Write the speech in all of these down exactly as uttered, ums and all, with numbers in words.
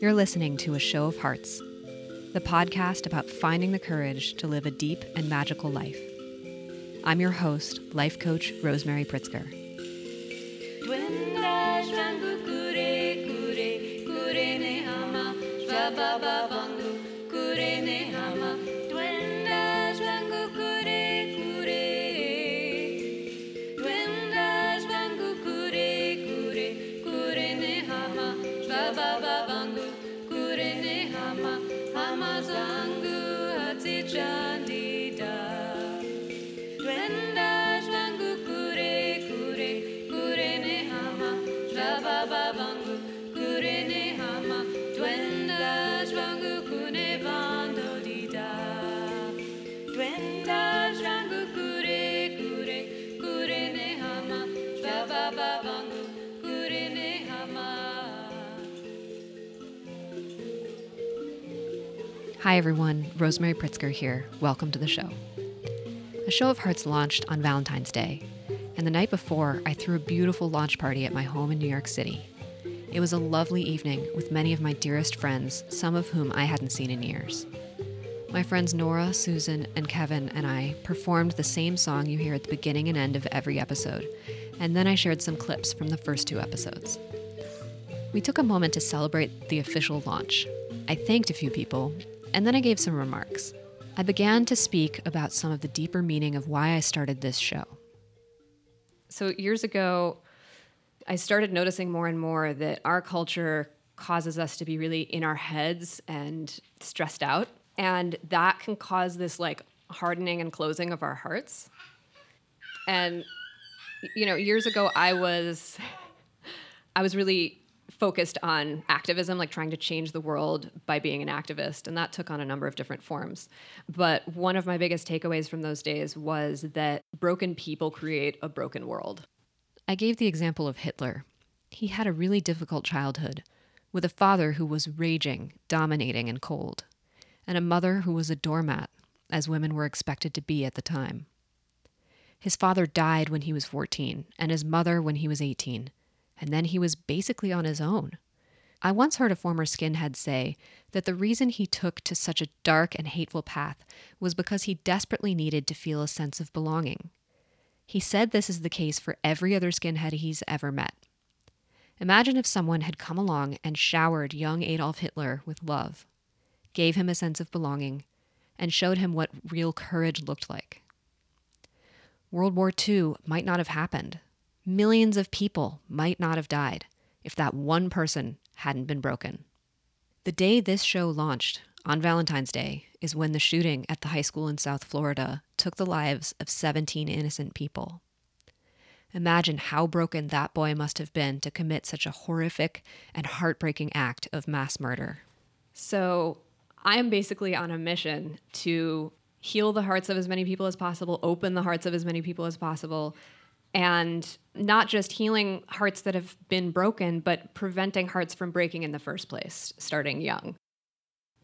You're listening to A Show of Hearts, the podcast about finding the courage to live a deep and magical life. I'm your host, life coach Rosemary Pritzker. Hi everyone, Rosemary Pritzker here. Welcome to the show. A Show of Hearts launched on Valentine's Day, and the night before, I threw a beautiful launch party at my home in New York City. It was a lovely evening with many of my dearest friends, some of whom I hadn't seen in years. My friends Nora, Susan, and Kevin and I performed the same song you hear at the beginning and end of every episode, and then I shared some clips from the first two episodes. We took a moment to celebrate the official launch. I thanked a few people, and then I gave some remarks. I began to speak about some of the deeper meaning of why I started this show. So years ago, I started noticing more and more that our culture causes us to be really in our heads and stressed out. And that can cause this like hardening and closing of our hearts. And, you know, years ago, I was, I was really focused on activism, like trying to change the world by being an activist. And that took on a number of different forms. But one of my biggest takeaways from those days was that broken people create a broken world. I gave the example of Hitler. He had a really difficult childhood with a father who was raging, dominating, and cold, and a mother who was a doormat, as women were expected to be at the time. His father died when he was fourteen, and his mother when he was eighteen. And then he was basically on his own. I once heard a former skinhead say that the reason he took to such a dark and hateful path was because he desperately needed to feel a sense of belonging. He said this is the case for every other skinhead he's ever met. Imagine if someone had come along and showered young Adolf Hitler with love, gave him a sense of belonging, and showed him what real courage looked like. World War Two might not have happened. Millions of people might not have died if that one person hadn't been broken. The day this show launched, on Valentine's Day, is when the shooting at the high school in South Florida took the lives of seventeen innocent people. Imagine how broken that boy must have been to commit such a horrific and heartbreaking act of mass murder. So I am basically on a mission to heal the hearts of as many people as possible, open the hearts of as many people as possible, and not just healing hearts that have been broken, but preventing hearts from breaking in the first place, starting young.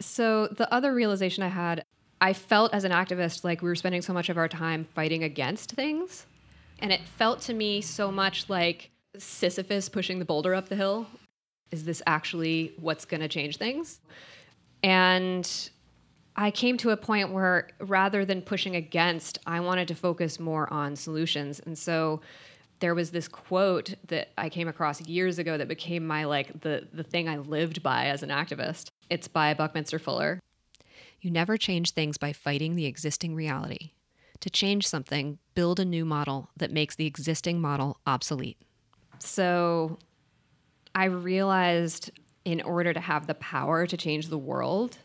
So the other realization I had, I felt as an activist like we were spending so much of our time fighting against things. And it felt to me so much like Sisyphus pushing the boulder up the hill. Is this actually what's going to change things? And I came to a point where rather than pushing against, I wanted to focus more on solutions. And so there was this quote that I came across years ago that became my like the, the thing I lived by as an activist. It's by Buckminster Fuller. You never change things by fighting the existing reality. To change something, build a new model that makes the existing model obsolete. So I realized in order to have the power to change the world,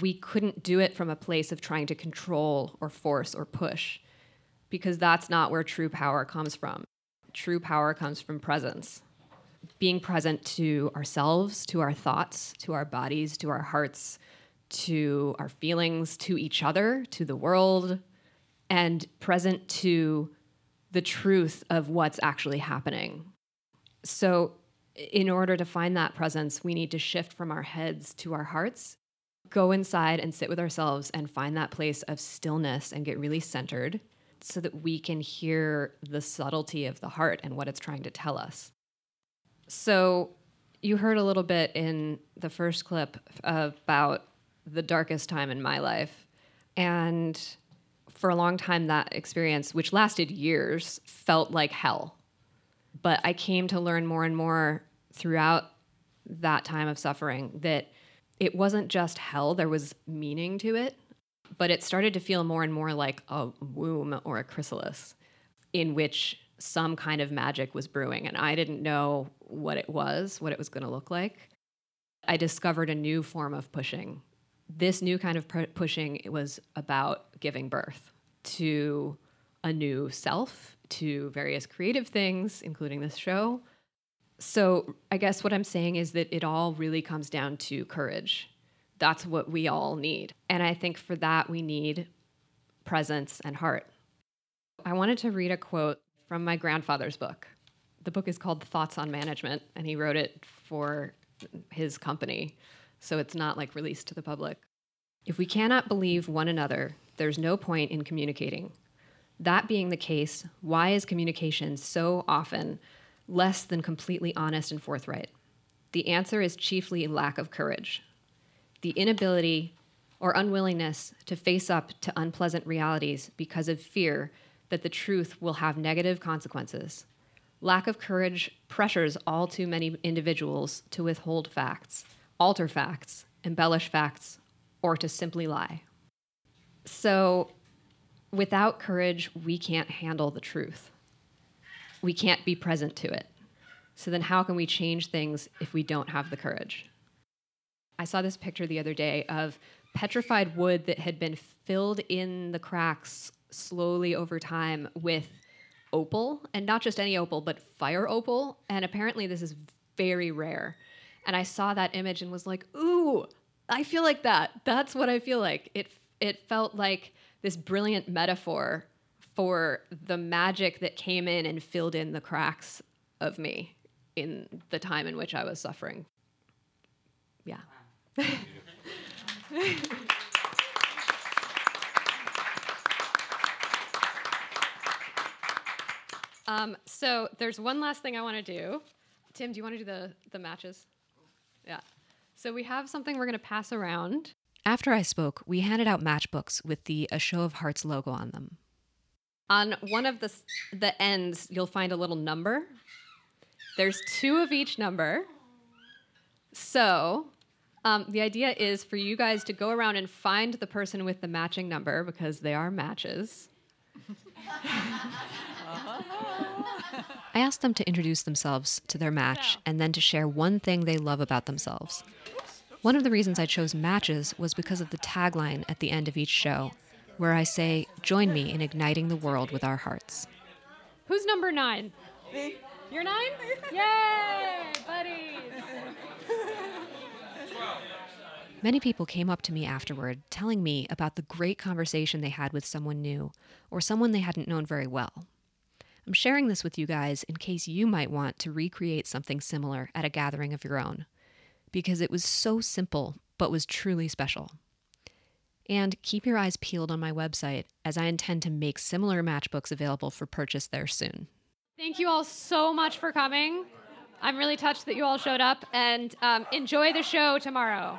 we couldn't do it from a place of trying to control or force or push, because that's not where true power comes from. True power comes from presence, being present to ourselves, to our thoughts, to our bodies, to our hearts, to our feelings, to each other, to the world, and present to the truth of what's actually happening. So in order to find that presence, we need to shift from our heads to our hearts, go inside and sit with ourselves and find that place of stillness and get really centered so that we can hear the subtlety of the heart and what it's trying to tell us. So you heard a little bit in the first clip about the darkest time in my life. And for a long time, that experience, which lasted years, felt like hell. But I came to learn more and more throughout that time of suffering that it wasn't just hell. There was meaning to it. But it started to feel more and more like a womb or a chrysalis in which some kind of magic was brewing. And I didn't know what it was, what it was going to look like. I discovered a new form of pushing. This new kind of pr- pushing it was about giving birth to a new self, to various creative things, including this show. So I guess what I'm saying is that it all really comes down to courage. That's what we all need. And I think for that, we need presence and heart. I wanted to read a quote from my grandfather's book. The book is called Thoughts on Management, and he wrote it for his company, so it's not like released to the public. "If we cannot believe one another, there's no point in communicating. That being the case, why is communication so often less than completely honest and forthright? The answer is chiefly lack of courage. The inability or unwillingness to face up to unpleasant realities because of fear that the truth will have negative consequences. Lack of courage pressures all too many individuals to withhold facts, alter facts, embellish facts, or to simply lie. So without courage, we can't handle the truth. We can't be present to it. So then how can we change things if we don't have the courage?" I saw this picture the other day of petrified wood that had been filled in the cracks slowly over time with opal, and not just any opal, but fire opal. And apparently this is very rare. And I saw that image and was like, ooh, I feel like that. That's what I feel like. It it felt like this brilliant metaphor for the magic that came in and filled in the cracks of me in the time in which I was suffering. Yeah. Um, so there's one last thing I want to do. Tim, do you want to do the, the matches? Yeah. So we have something we're going to pass around. After I spoke, we handed out matchbooks with the A Show of Hearts logo on them. On one of the the ends, you'll find a little number. There's two of each number. So um, the idea is for you guys to go around and find the person with the matching number, because they are matches. I asked them to introduce themselves to their match and then to share one thing they love about themselves. One of the reasons I chose matches was because of the tagline at the end of each show, where I say, "Join me in igniting the world with our hearts." Who's number nine? Me. You're nine? Yay, buddies! Many people came up to me afterward telling me about the great conversation they had with someone new or someone they hadn't known very well. I'm sharing this with you guys in case you might want to recreate something similar at a gathering of your own, because it was so simple but was truly special. And keep your eyes peeled on my website, as I intend to make similar matchbooks available for purchase there soon. Thank you all so much for coming. I'm really touched that you all showed up, and um, enjoy the show tomorrow.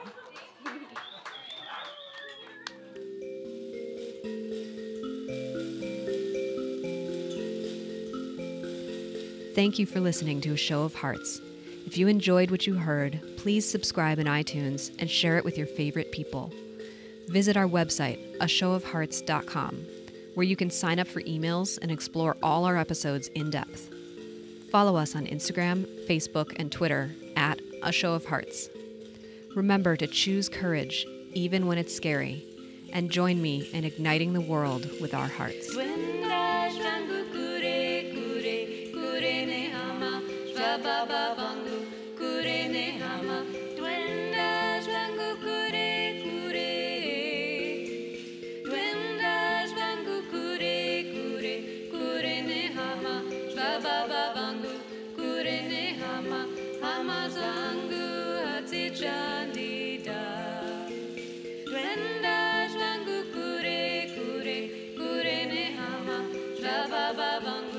Thank you for listening to A Show of Hearts. If you enjoyed what you heard, please subscribe in iTunes and share it with your favorite people. Visit our website, a show of hearts dot com, where you can sign up for emails and explore all our episodes in depth. Follow us on Instagram, Facebook, and Twitter at A Show of Hearts. Remember to choose courage, even when it's scary, and join me in igniting the world with our hearts. Ba ba ba.